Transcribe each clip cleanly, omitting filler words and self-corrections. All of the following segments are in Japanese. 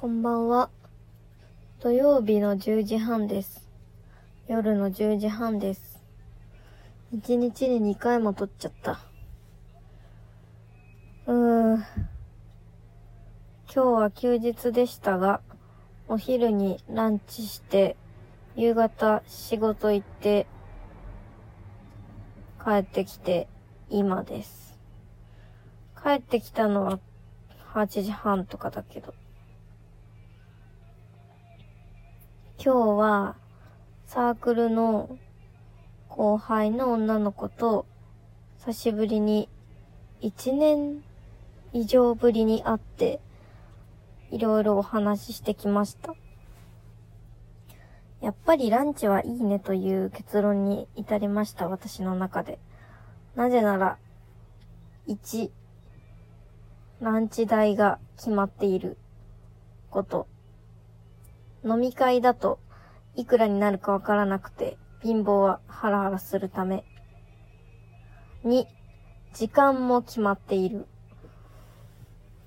こんばんは。土曜日の10時半です。夜の10時半です。1日に2回も撮っちゃった。今日は休日でしたが、お昼にランチして、夕方仕事行って、帰ってきて今です。帰ってきたのは8時半とかだけど。今日はサークルの後輩の女の子と久しぶりに1年以上ぶりに会っていろいろお話ししてきました。やっぱりランチはいいねという結論に至りました、私の中で。なぜなら、1、ランチ代が決まっていること。飲み会だといくらになるかわからなくて貧乏はハラハラするため。2、時間も決まっている。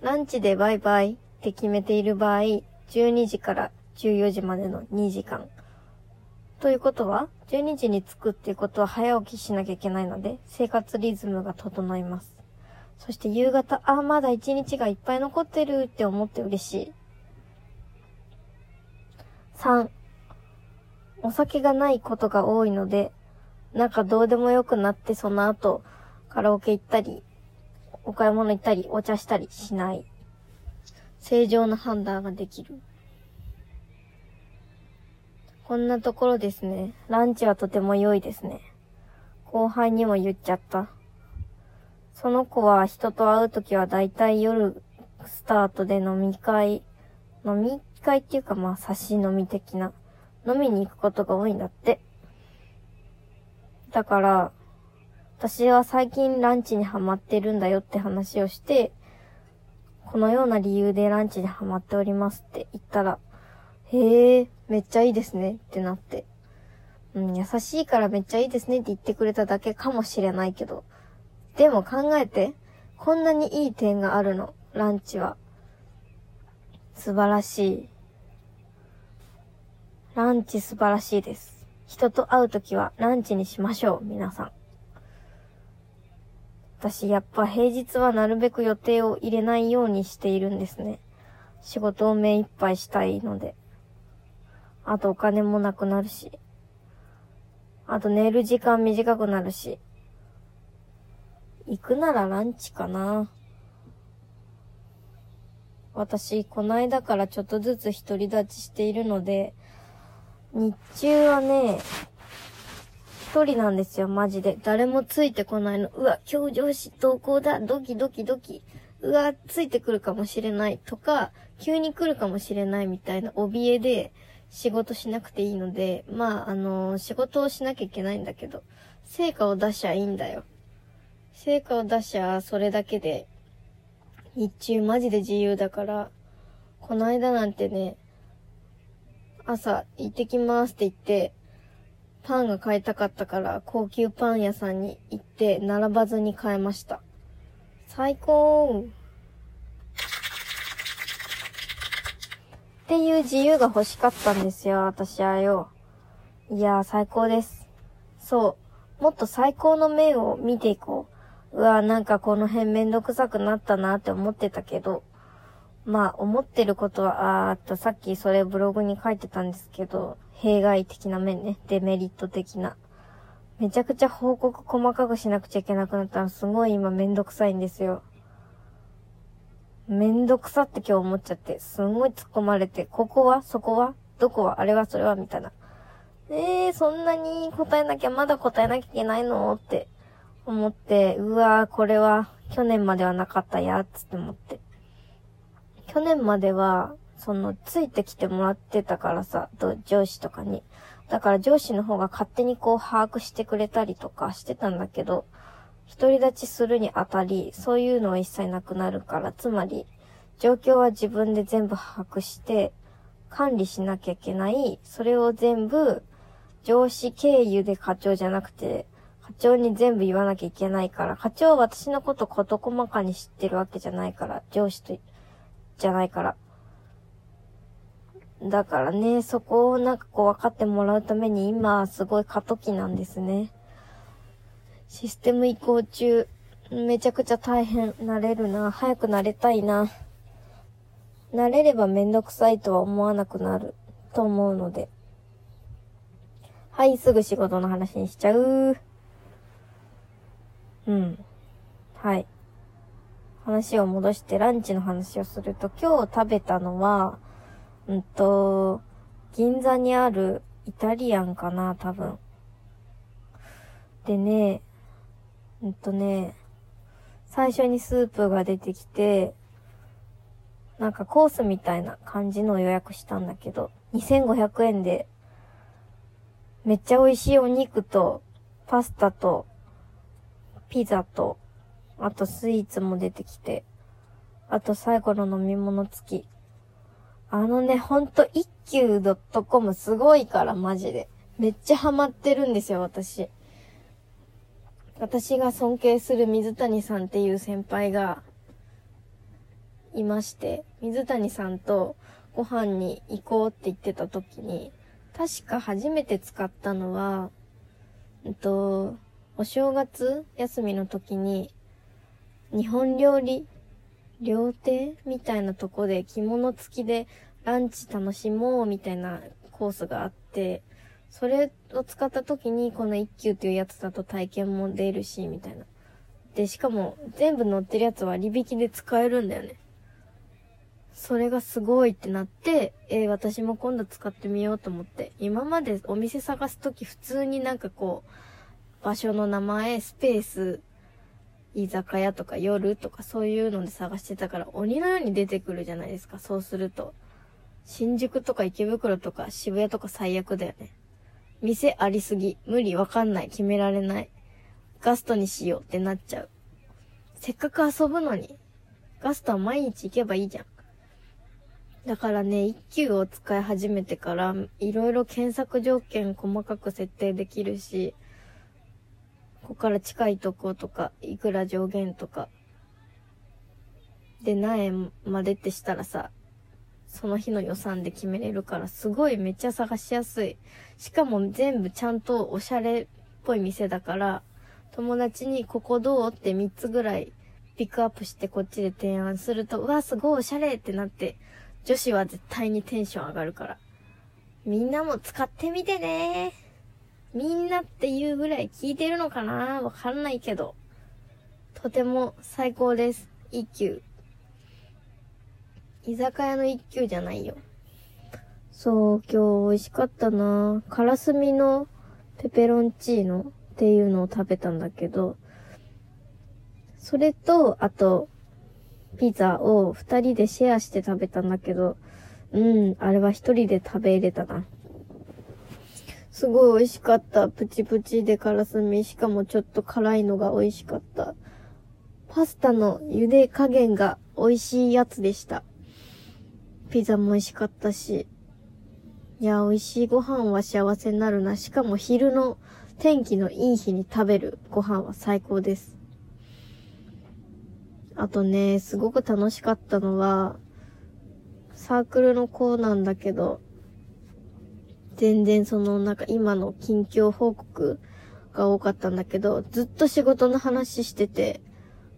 ランチでバイバイって決めている場合、12時から14時までの2時間。ということは、12時に着くっていうことは早起きしなきゃいけないので、生活リズムが整います。そして夕方、まだ1日がいっぱい残ってるって思って嬉しい。3、お酒がないことが多いので、なんかどうでもよくなってその後、カラオケ行ったり、お買い物行ったり、お茶したりしない。正常な判断ができる。こんなところですね。ランチはとても良いですね。後輩にも言っちゃった。その子は人と会うときはだいたい夜スタートで飲み会っていうか差し飲み的な飲みに行くことが多いんだって。だから私は最近ランチにハマってるんだよって話をして、このような理由でランチにハマっておりますって言ったら、へえ、めっちゃいいですねってなって、優しいからめっちゃいいですねって言ってくれただけかもしれないけど、でも考えて、こんなにいい点があるの、ランチは。素晴らしい。ランチ素晴らしいです。人と会うときはランチにしましょう、皆さん。私やっぱ平日はなるべく予定を入れないようにしているんですね。仕事を目いっぱいしたいので。あとお金もなくなるし。あと寝る時間短くなるし。行くならランチかな。私、こないだからちょっとずつ独り立ちしているので、日中はね、一人なんですよ、マジで。誰もついてこないの。うわ、今日上司同行だ。ドキドキドキ。うわ、ついてくるかもしれない。とか、急に来るかもしれないみたいな怯えで仕事しなくていいので、仕事をしなきゃいけないんだけど、成果を出しゃいいんだよ。成果を出しゃ、それだけで、日中マジで自由だから、この間なんてね、朝行ってきますって言って、パンが買いたかったから高級パン屋さんに行って並ばずに買えました。最高！っていう自由が欲しかったんですよ、私はよ。いやー最高です。そう、もっと最高の面を見ていこう。うわ、なんかこの辺めんどくさくなったなって思ってたけど、思ってることは、さっきそれブログに書いてたんですけど、弊害的な面ね、デメリット的な。めちゃくちゃ報告細かくしなくちゃいけなくなったら、すごい今めんどくさいんですよ。めんどくさって今日思っちゃって、すごい突っ込まれて、ここはそこはどこはあれはそれはみたいな。そんなに答えなきゃ、まだ答えなきゃいけないのって。思って、うわーこれは去年まではなかったやつって思って。去年までは、ついてきてもらってたからさ、上司とかに。だから上司の方が勝手に把握してくれたりとかしてたんだけど、独り立ちするにあたり、そういうのは一切なくなるから、つまり、状況は自分で全部把握して、管理しなきゃいけない、それを全部、上司経由で課長じゃなくて、課長に全部言わなきゃいけないから、課長は私のこと事細かに知ってるわけじゃないから、上司と、じゃないから。だからね、そこをなんかこう分かってもらうために今すごい過渡期なんですね。システム移行中、めちゃくちゃ大変。慣れるな。早く慣れたいな。慣れればめんどくさいとは思わなくなると思うので。はい、すぐ仕事の話にしちゃう。うん。はい。話を戻してランチの話をすると、今日食べたのは、銀座にあるイタリアンかな、多分。でね、最初にスープが出てきて、なんかコースみたいな感じの予約したんだけど、2500円で、めっちゃ美味しいお肉と、パスタと、ピザと、あとスイーツも出てきて、あと最後の飲み物付き。ほんと一休 .com すごいから、マジで。めっちゃハマってるんですよ、私。私が尊敬する水谷さんっていう先輩がいまして、水谷さんとご飯に行こうって言ってた時に、確か初めて使ったのは、お正月休みの時に、日本料亭みたいなとこで着物付きでランチ楽しもうみたいなコースがあって、それを使った時にこの一休っていうやつだと体験も出るしみたいな。で、しかも全部乗ってるやつは割引で使えるんだよね。それがすごいってなって、私も今度使ってみようと思って。今までお店探す時普通になんかこう、場所の名前、スペース、居酒屋とか夜とかそういうので探してたから鬼のように出てくるじゃないですか。そうすると新宿とか池袋とか渋谷とか最悪だよね。店ありすぎ、無理、わかんない、決められない、ガストにしようってなっちゃう。せっかく遊ぶのにガストは毎日行けばいいじゃん。だからね、一休を使い始めてからいろいろ検索条件細かく設定できるし、ここから近いとことか、いくら上限とか、で何円までってしたらさ、その日の予算で決めれるから、すごいめっちゃ探しやすい。しかも全部ちゃんとおしゃれっぽい店だから、友達にここどうって3つぐらいピックアップしてこっちで提案すると、うわ、すごいおしゃれってなって、女子は絶対にテンション上がるから。みんなも使ってみてねー。みんなっていうぐらい聞いてるのかな、わかんないけど、とても最高です。一休、居酒屋の一休じゃないよ。そう、今日美味しかったな。からすみのペペロンチーノっていうのを食べたんだけど、それとあとピザを2人でシェアして食べたんだけど、あれは1人で食べれたな。すごい美味しかった。プチプチでからすみ、しかもちょっと辛いのが美味しかった。パスタの茹で加減が美味しいやつでした。ピザも美味しかったし。いや、美味しいご飯は幸せになるな。しかも昼の天気のいい日に食べるご飯は最高です。あとね、すごく楽しかったのは、サークルの子なんだけど、全然なんか今の近況報告が多かったんだけど、ずっと仕事の話してて、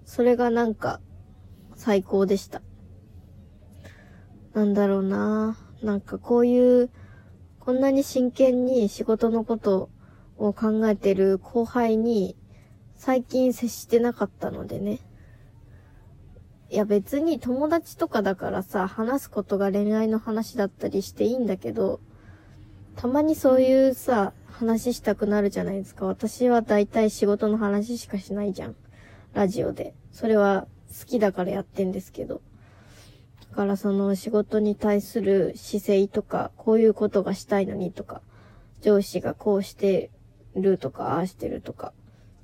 それがなんか最高でした。なんだろうな、なんかこういうこんなに真剣に仕事のことを考えてる後輩に最近接してなかったのでね。いや別に友達とかだからさ、話すことが恋愛の話だったりしていいんだけど、たまにそういうさ、話したくなるじゃないですか。私はだいたい仕事の話しかしないじゃん、ラジオで。それは好きだからやってんですけど。だから仕事に対する姿勢とか、こういうことがしたいのにとか、上司がこうしてるとか、ああしてるとか、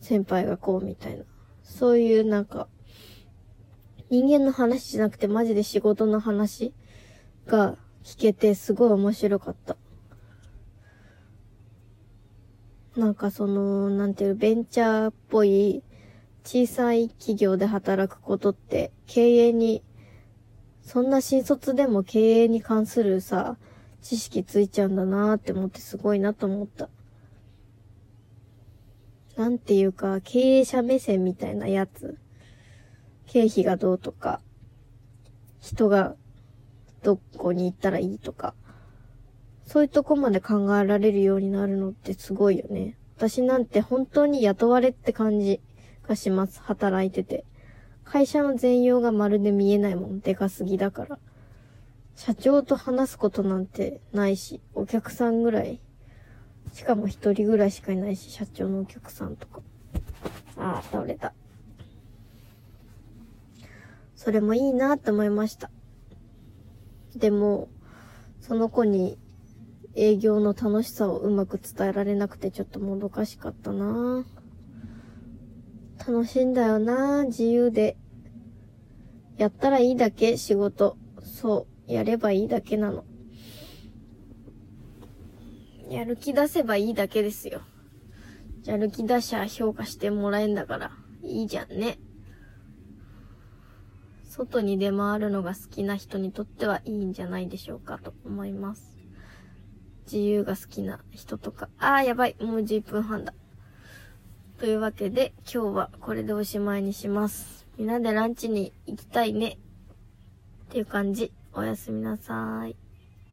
先輩がこうみたいな。そういうなんか、人間の話じゃなくてマジで仕事の話が聞けてすごい面白かった。なんかなんていう、ベンチャーっぽい小さい企業で働くことって経営に、そんな新卒でも経営に関するさ、知識ついちゃうんだなーって思ってすごいなと思った。なんていうか、経営者目線みたいなやつ。経費がどうとか、人がどこに行ったらいいとか、そういうとこまで考えられるようになるのってすごいよね。私なんて本当に雇われって感じがします。働いてて。会社の全容がまるで見えないもん。でかすぎだから。社長と話すことなんてないし、お客さんぐらい。しかも一人ぐらいしかいないし、社長のお客さんとか。ああ、倒れた。それもいいなって思いました。でも、その子に営業の楽しさをうまく伝えられなくてちょっともどかしかったな。楽しいんだよな、自由で。やったらいいだけ、仕事。そう、やればいいだけなの。やる気出せばいいだけですよ。やる気出しゃ評価してもらえんだから、いいじゃんね。外に出回るのが好きな人にとってはいいんじゃないでしょうかと思います。自由が好きな人とか、やばい、もう11分半だ。というわけで今日はこれでおしまいにします。みんなでランチに行きたいね。っていう感じ。おやすみなさーい。